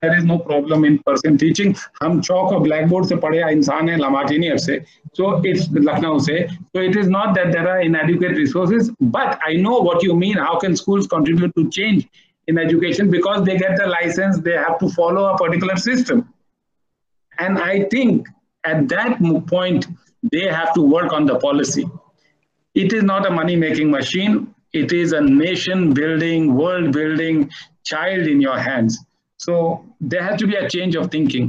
There is no problem in person teaching. हम चौक और ब्लैक बोर्ड से पढ़े इंसान हैं, लामाटिनी से, so it's लखनऊ से. So it is not that there are inadequate resources, but I know what you mean. How can schools contribute to change in education? Because they get the license, they have to follow a particular system, and I think at that point they have to work on the policy. It is not a money-making machine. It is a nation-building, world-building child in your hands. So there has to be a change of thinking,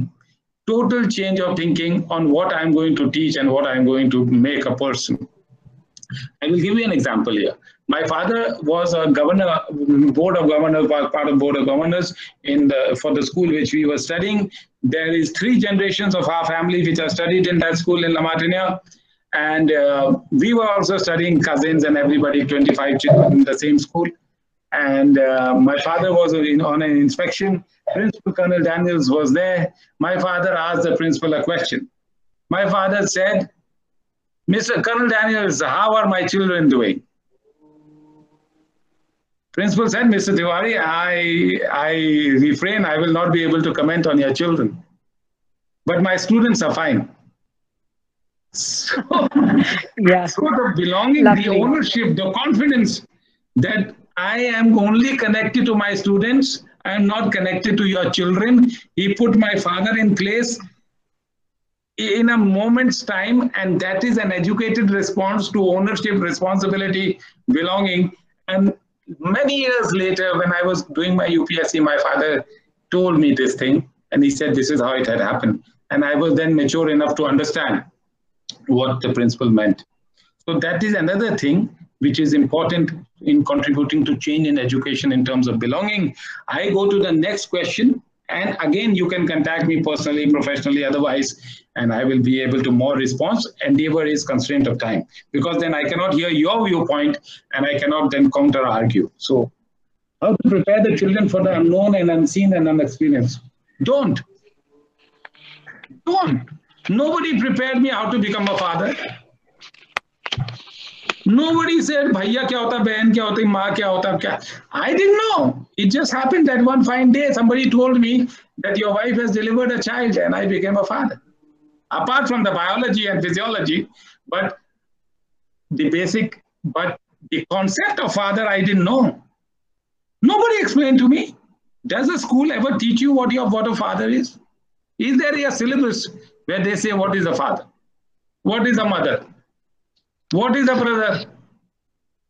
total change of thinking on what I'm going to teach and what I'm going to make a person. I will give you an example here. My father was a governor, board of governors, part of board of governors for the school which we were studying. There is 3 generations of our family which are studied in that school in Lamatinia, and we were also studying, cousins and everybody, 25 children in the same school. And my father was on an inspection. Principal Colonel Daniels was there. My father asked the principal a question. My father said, "Mr. Colonel Daniels, how are my children doing?" Principal said, "Mr. Tiwari, I refrain. I will not be able to comment on your children. But my students are fine." So, yeah. So the belonging, lovely, the ownership, the confidence that I am only connected to my students, I am not connected to your children. He put my father in place in a moment's time, and that is an educated response to ownership, responsibility, belonging. And many years later, when I was doing my UPSC, my father told me this thing, and he said this is how it had happened. And I was then mature enough to understand what the principle meant. So that is another thing which is important in contributing to change in education in terms of belonging. I go to the next question, and again you can contact me personally, professionally, otherwise, and I will be able to more response. Endeavor is constraint of time, because then I cannot hear your viewpoint and I cannot then counter argue. So how to prepare the children for the unknown and unseen and unexperienced? Don't. Nobody prepared me how to become a father. Nobody said, "Bhaiya kya hota, behan kya hoti, maa kya hota, kya?" I didn't know. It just happened that one fine day somebody told me that your wife has delivered a child, and I became a father. Apart from the biology and physiology, but the concept of father I didn't know. Nobody explained to me. Does a school ever teach you what a father is? Is there a syllabus where they say what is a father, what is a mother, what is a brother,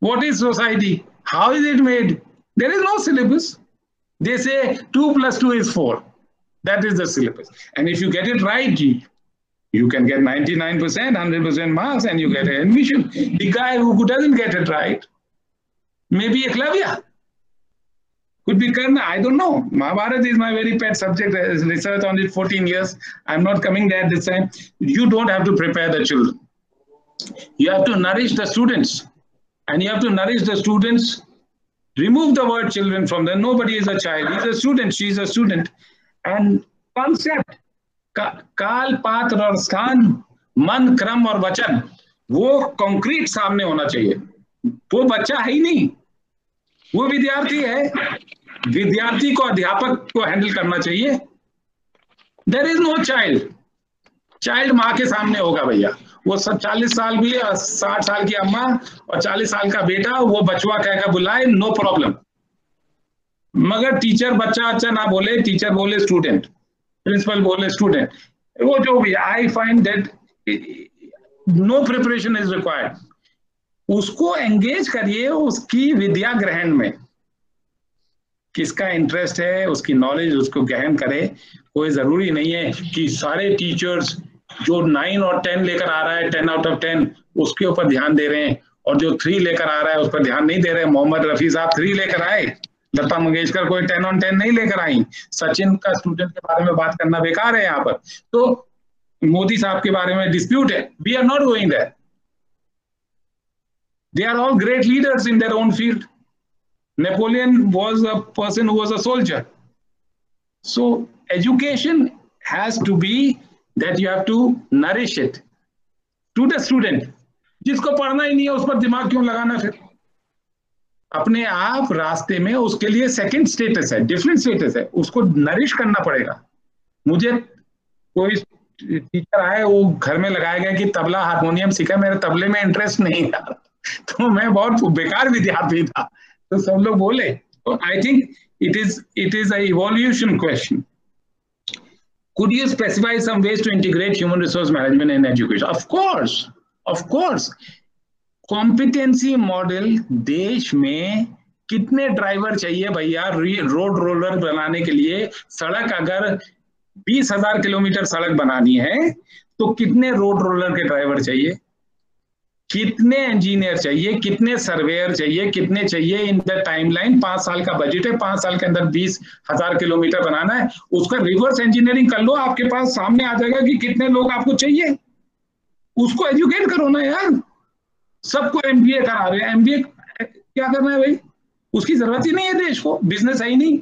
what is society, how is it made? There is no syllabus. They say 2 + 2 is 4. That is the syllabus. And if you get it right, you can get 99%, 100% marks and you get an admission. The guy who doesn't get it right, maybe a Klavya. Could be Karna, I don't know. Mahabharata is my very pet subject. I researched on it 14 years. I'm not coming there this time. You don't have to prepare the children. You have to nourish the students. And you have to nourish the students. Remove the word children from them. Nobody is a child. He's a student. She's a student. And concept. Kal, patra aur sthan, man, kram aur vachan. Wo concrete saamne hona chahiye. Wo bachcha hai nahi. Wo vidyarthi hai. विद्यार्थी को अध्यापक को handle करना चाहिए. There is no child माँ के सामने होगा भैया. वो सब 40 साल भी 60 साल की अम्मा और 40 साल का बेटा, वो बचवा कहकर बुलाए, नो प्रॉब्लम. मगर टीचर बच्चा अच्छा ना बोले, टीचर बोले स्टूडेंट, प्रिंसिपल बोले स्टूडेंट, वो जो भी. I find that no preparation is required. उसको एंगेज करिए उसकी विद्या ग्रहण में. किसका इंटरेस्ट है, उसकी नॉलेज उसको ग्रहण करे. कोई जरूरी नहीं है कि सारे टीचर्स जो 9 और 10 लेकर आ रहा है, 10 आउट ऑफ 10 उसके ऊपर ध्यान दे रहे हैं, और जो 3 लेकर आ रहा है उस पर ध्यान नहीं दे रहे. मोहम्मद रफी साहब 3 लेकर आए, लता मंगेशकर कोई 10 on 10 नहीं लेकर आई. सचिन का स्टूडेंट के बारे में बात करना बेकार है यहाँ पर. तो मोदी साहब के बारे में डिस्प्यूट है. We are not going there. They are all great leaders in their own field. Napoleon was a person who was a soldier. So education has to be that you have to nourish it to the student. जिसको पढ़ना ही नहीं है उस पर दिमाग क्यों लगाना? फिर अपने आप रास्ते में, उसके लिए सेकंड स्टेटस है, डिफरेंट स्टेटस है, उसको नरिश करना पड़ेगा. मुझे कोई टीचर आए, वो घर में लगाया गया कि तबला हारमोनियम सीखा, मेरे तबले में इंटरेस्ट नहीं था, तो मैं बहुत बेकार विद्यार्थी था. तो सब लोग बोले. तो I think it is a evolution question. Could you specify some ways to integrate human resource management in education? Of course competency model. देश में कितने ड्राइवर चाहिए भैया रोड रोलर बनाने के लिए? सड़क अगर 20,000 किलोमीटर सड़क बनानी है तो कितने रोड रोलर के ड्राइवर चाहिए, कितने इंजीनियर चाहिए, कितने सर्वेयर चाहिए, कितने चाहिए इन द टाइमलाइन? 5 साल का बजट है, 5 साल के अंदर 20,000 किलोमीटर बनाना है. उसका रिवर्स इंजीनियरिंग कर लो, आपके पास सामने आ जाएगा कि कितने लोग आपको चाहिए. उसको एजुकेट करो ना यार. सबको MBA करा रहे हैं. MBA क्या करना है भाई? उसकी जरूरत ही नहीं है देश को, बिजनेस है ही नहीं।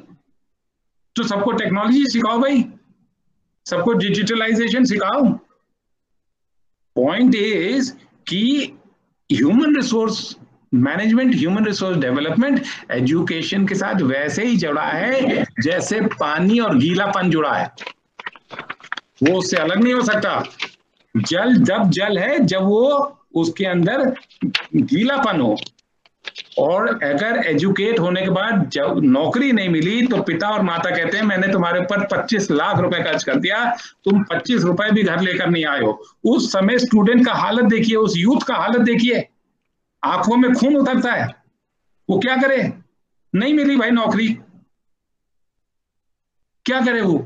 तो सबको टेक्नोलॉजी सिखाओ भाई, सबको डिजिटलाइजेशन सिखाओ। पॉइंट इज कि human resource management, human resource development education के साथ वैसे ही जुड़ा है जैसे पानी और गीलापन जुड़ा है, वो उससे अलग नहीं हो सकता। जल जब जल है जब वो उसके अंदर गीलापन हो, और अगर एजुकेट होने के बाद जब नौकरी नहीं मिली तो पिता और माता कहते हैं मैंने तुम्हारे ऊपर 25 लाख रुपए खर्च कर दिया, तुम 25 रुपए भी घर लेकर नहीं आए हो। उस समय स्टूडेंट का हालत देखिए, उस यूथ का हालत देखिए, आंखों में खून उतरता है। वो क्या करे, नहीं मिली भाई नौकरी, क्या करे वो,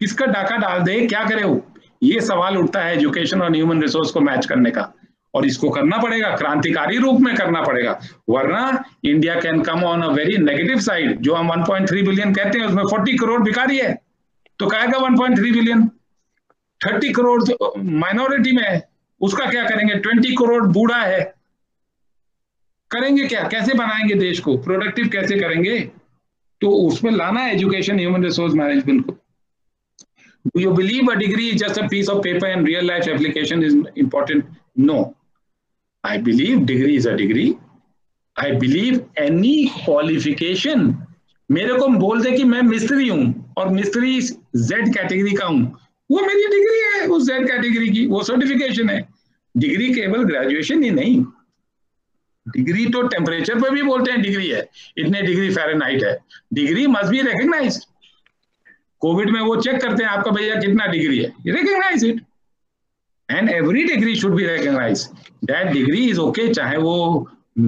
किसका डाका डाल दे, क्या करे वो। ये सवाल उठता है एजुकेशन और ह्यूमन रिसोर्स को मैच करने का, और इसको करना पड़ेगा, क्रांतिकारी रूप में करना पड़ेगा, वरना India can come on a very negative side. जो हम 1.3 बिलियन कहते हैं उसमें 40 करोड़ भिखारी है, तो कहेगा 1.3 बिलियन 30 करोड़ तो माइनॉरिटी में है, उसका क्या करेंगे, 20 करोड़ बूढ़ा है, करेंगे क्या, कैसे बनाएंगे देश को, प्रोडक्टिव कैसे करेंगे। तो उसमें लाना है एजुकेशन ह्यूमन रिसोर्स मैनेजमेंट को। Do you believe a degree is just a piece of paper and real life application is important? No. I believe degree is a degree. I believe any qualification. मेरे को बोल दे कि मैं मिस्त्री हूं और मिस्त्री Z कैटेगरी का हूं, वो मेरी डिग्री है, वो Z कैटेगरी की वो सर्टिफिकेशन है। डिग्री केवल ग्रेजुएशन ही नहीं, डिग्री तो टेम्परेचर पर भी बोलते हैं डिग्री है, इतने डिग्री फ़ारेनहाइट है। Degree must be recognised. Covid में वो चेक करते हैं आपका भैया कितना डिग्री है, recognise it, and every degree should be recognise. That degree is okay, चाहे वो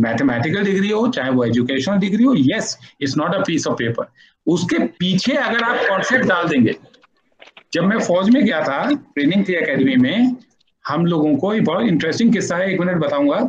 मैथमेटिकल डिग्री हो, चाहे वो एजुकेशनल डिग्री हो। Yes, it's not a piece of paper. उसके पीछे अगर आप कॉन्सेप्ट डाल देंगे, जब मैं फौज में गया था ट्रेनिंग की अकेडमी में, हम लोगों को ये बहुत इंटरेस्टिंग किस्सा है, एक मिनट बताऊंगा।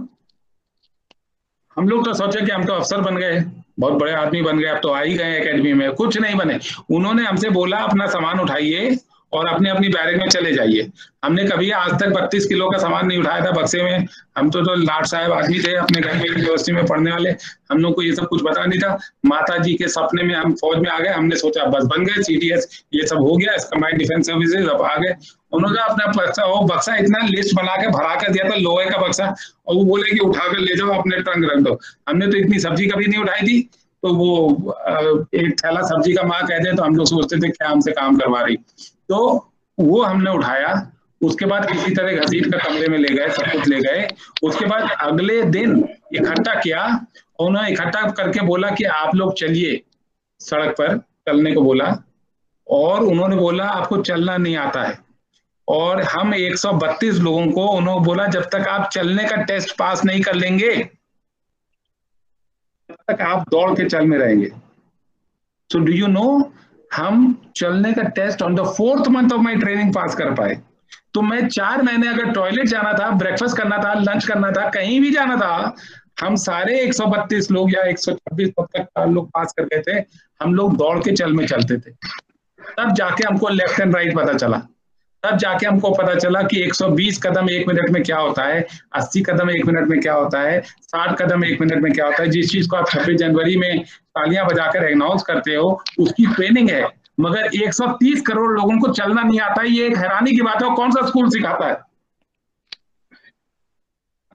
हम लोग तो सोचे कि हम तो अफसर बन गए, बहुत बड़े आदमी बन गए, अब तो आ ही गए एकेडमी में, कुछ नहीं बने। उन्होंने हमसे बोला अपना सामान उठाइए और अपने अपनी बैरक में चले जाइए। हमने कभी आज तक 32 किलो का सामान नहीं उठाया था बक्से में, हम तो लाट साहब आदमी थे, अपने घर में यूनिवर्सिटी में पढ़ने वाले, हम लोग को ये सब कुछ पता नहीं था। माता जी के सपने में हम फौज में आ गए, हमने सोचा बस बन गए, CDS ये सब हो गया, कंबाइंड डिफेंस सर्विसेज, अब आ गए। उन्होंने अपना बक्सा इतना लिस्ट बना के भरा कर दिया था, लोहे का बक्सा, और वो बोले कि उठा कर ले जाओ, अपने ट्रंक रख दो। हमने तो इतनी सब्जी कभी नहीं उठाई थी, तो वो एक थैला सब्जी का माँ कहते हैं, तो हम लोग सोचते थे क्या हमसे काम करवा रही, तो वो हमने उठाया। उसके बाद किसी तरह घसीट कर कमरे में ले गए, सब कुछ ले गए। उसके बाद अगले दिन इकट्ठा किया, उन्होंने इकट्ठा करके बोला कि आप लोग चलिए, सड़क पर चलने को बोला, और उन्होंने बोला आपको चलना नहीं आता है। और हम 132 लोगों को उन्होंने बोला जब तक आप चलने का टेस्ट पास नहीं कर लेंगे तब तक आप दौड़ के चल में रहेंगे। सो डू यू नो, हम चलने का test on the 4th month of my training pass कर पाए। तो मैं 4 महीने अगर टॉयलेट जाना था, ब्रेकफास्ट करना था, लंच करना था, कहीं भी जाना था, हम सारे 132 लोग या 126 तब तक 4 लोग पास कर गए थे। हम लोग दौड़ के चल में चलते थे, तब जाके हमको लेफ्ट एंड राइट पता चला, तब जाके हमको पता चला कि 120 कदम 1 मिनट में क्या होता है, 80 कदम 1 मिनट में क्या होता है, 60 कदम 1 मिनट में क्या होता है। जिस चीज को आप 26 जनवरी में तालियां बजाकर अनाउंस करते हो उसकी ट्रेनिंग है, मगर 130 करोड़ लोगों को चलना नहीं आता, ये एक हैरानी की बात है। कौन सा स्कूल सिखाता है?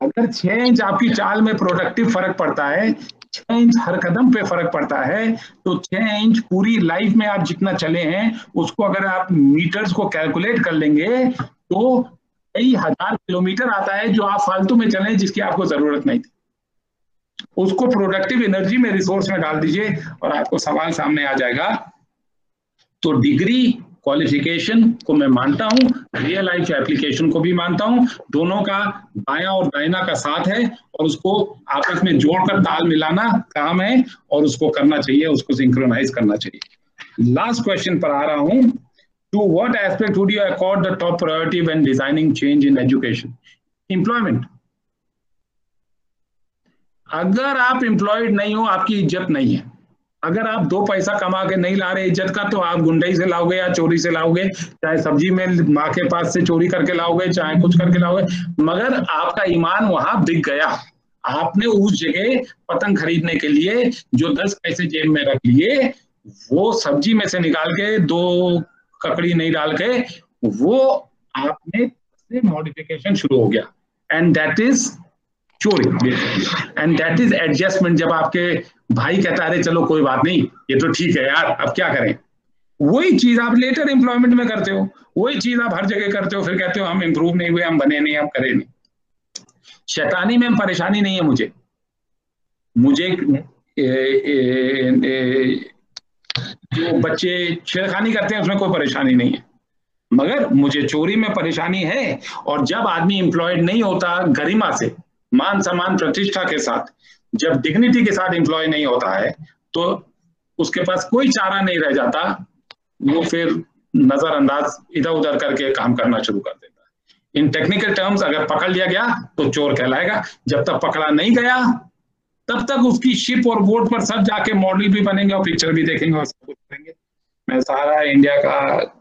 अगर 6 इंच आपकी चाल में प्रोडक्टिव फर्क पड़ता है, 6 इंच हर कदम पे फर्क पड़ता है, तो 6 इंच पूरी लाइफ में आप जितना चले हैं उसको अगर आप मीटर्स को कैलकुलेट कर लेंगे तो कई हजार किलोमीटर आता है जो आप फालतू में चले जिसकी आपको जरूरत नहीं थी। उसको प्रोडक्टिव एनर्जी में, रिसोर्स में डाल दीजिए और आपको सवाल सामने आ जाएगा। तो डिग्री क्वालिफिकेशन को मैं मानता हूं, रियल लाइफ एप्लीकेशन को भी मानता हूं, दोनों का बायां और दाहिना का साथ है, और उसको आपस में जोड़कर ताल मिलाना काम है और उसको करना चाहिए, उसको सिंक्रोनाइज करना चाहिए। लास्ट क्वेश्चन पर आ रहा हूं, to what aspect would you accord the top priority when designing change in education? Employment. अगर आप एम्प्लॉयड नहीं हो आपकी इज्जत नहीं है। अगर आप 2 पैसा कमा के नहीं ला रहे इज्जत का, तो आप गुंडाई से लाओगे या चोरी से लाओगे, चाहे सब्जी में माँ के पास से चोरी करके लाओगे, चाहे कुछ करके लाओगे, मगर आपका ईमान वहां बिक गया, आपने उस जगह पतंग खरीदने के लिए जो 10 पैसे जेब में रख लिए, वो सब्जी में से निकाल के 2 ककड़ी नहीं डाल के वो आपने से मॉडिफिकेशन शुरू हो गया, एंड दैट इज चोरी एंड दैट इज एडजस्टमेंट। जब आपके भाई कहता है चलो कोई बात नहीं ये तो ठीक है यार अब क्या करें, वही चीज आप लेटर एम्प्लॉयमेंट में करते हो, वही चीज आप हर जगह करते हो, फिर कहते हो हम इंप्रूव नहीं हुए, हम बने नहीं, हम करे नहीं। शैतानी में परेशानी नहीं है मुझे, मुझे जो बच्चे छेड़खानी करते हैं उसमें कोई परेशानी नहीं है, मगर मुझे चोरी में परेशानी है। और जब आदमी एम्प्लॉयड नहीं होता गरिमा से, मान सम्मान प्रतिष्ठा के साथ, जब डिग्निटी के साथ एम्प्लॉय नहीं होता है तो उसके पास कोई चारा नहीं रह जाता, वो फिर नजरअंदाज इधर उधर करके काम करना शुरू कर देता है। इन टेक्निकल टर्म्स अगर पकड़ लिया गया तो चोर कहलाएगा, जब तक पकड़ा नहीं गया तब तक उसकी शिप और बोट पर सब जाके मॉडल भी बनेंगे और पिक्चर भी देखेंगे और सब कुछ करेंगे। मैं सारा इंडिया का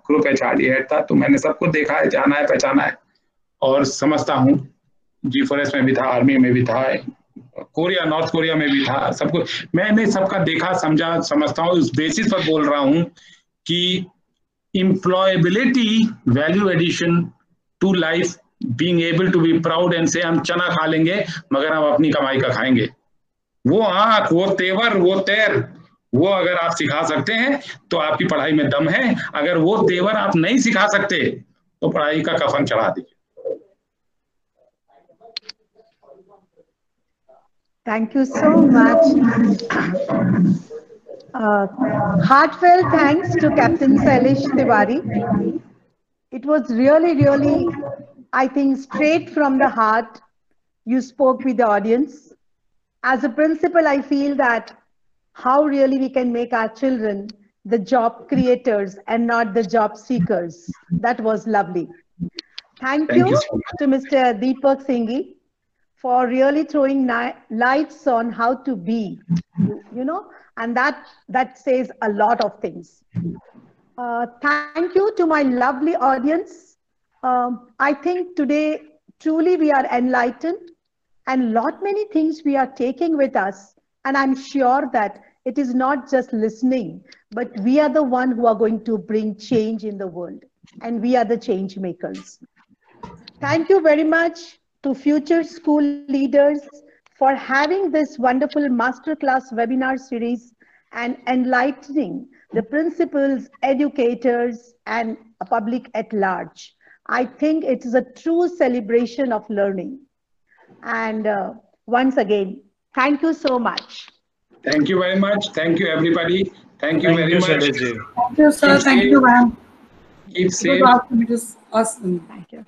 ग्रुप एचआरडी हेड था तो मैंने सबको देखा है, जाना है, पहचाना है और समझता हूँ। जी फॉरेस्ट में भी था, आर्मी में भी था, कोरिया नॉर्थ कोरिया में भी था, सबको मैंने सबका देखा समझा समझता हूँ। उस बेसिस पर बोल रहा हूँ कि employability, value addition to life, being able to be proud and से हम चना खा लेंगे मगर हम अपनी कमाई का खाएंगे, वो आँख, वो तेवर, वो तैर, वो अगर आप सिखा सकते हैं तो आपकी पढ़ाई में दम है, अगर वो तेवर आप नहीं सिखा सकते तो पढ़ाई का कफन चढ़ा दीजिए। Thank you so much. Heartfelt thanks to Captain Shailesh Tiwari. It was really, really, I think, straight from the heart. You spoke with the audience. As a principal, I feel that how really we can make our children the job creators and not the job seekers. That was lovely. Thank you so much to Mr. Deepak Singhi for really throwing lights on how to be, you know, and that says a lot of things. Thank you to my lovely audience. I think today truly we are enlightened, and lot many things we are taking with us. And I'm sure that it is not just listening, but we are the one who are going to bring change in the world, and we are the change makers. Thank you very much to future school leaders for having this wonderful masterclass webinar series and enlightening the principals, educators, and public at large. I think it is a true celebration of learning. And once again, thank you so much. Thank you very much. Thank you everybody. Thank you very much. Thank you sir. Thank you ma'am. Keep safe. Thank you.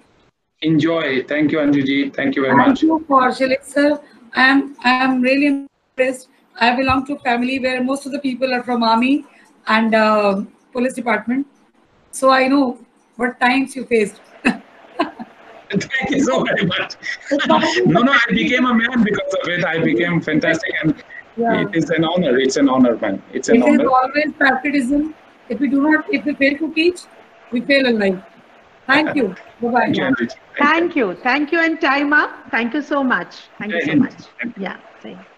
Enjoy. Thank you Anjuji. Thank you very much. Thank you for Shailesh sir. I am really impressed. I belong to a family where most of the people are from army and police department. So I know what times you faced. Thank you so very much. No, I became a man because of it. I became fantastic, and yeah. It is an honor. It's an honor, man. It's an honor. It is always patriotism. If we fail to teach, we fail in life. Thank you. Bye bye. Thank you. Thank you, and time up. Thank you so much. Thank you so much. Yeah. Thank you.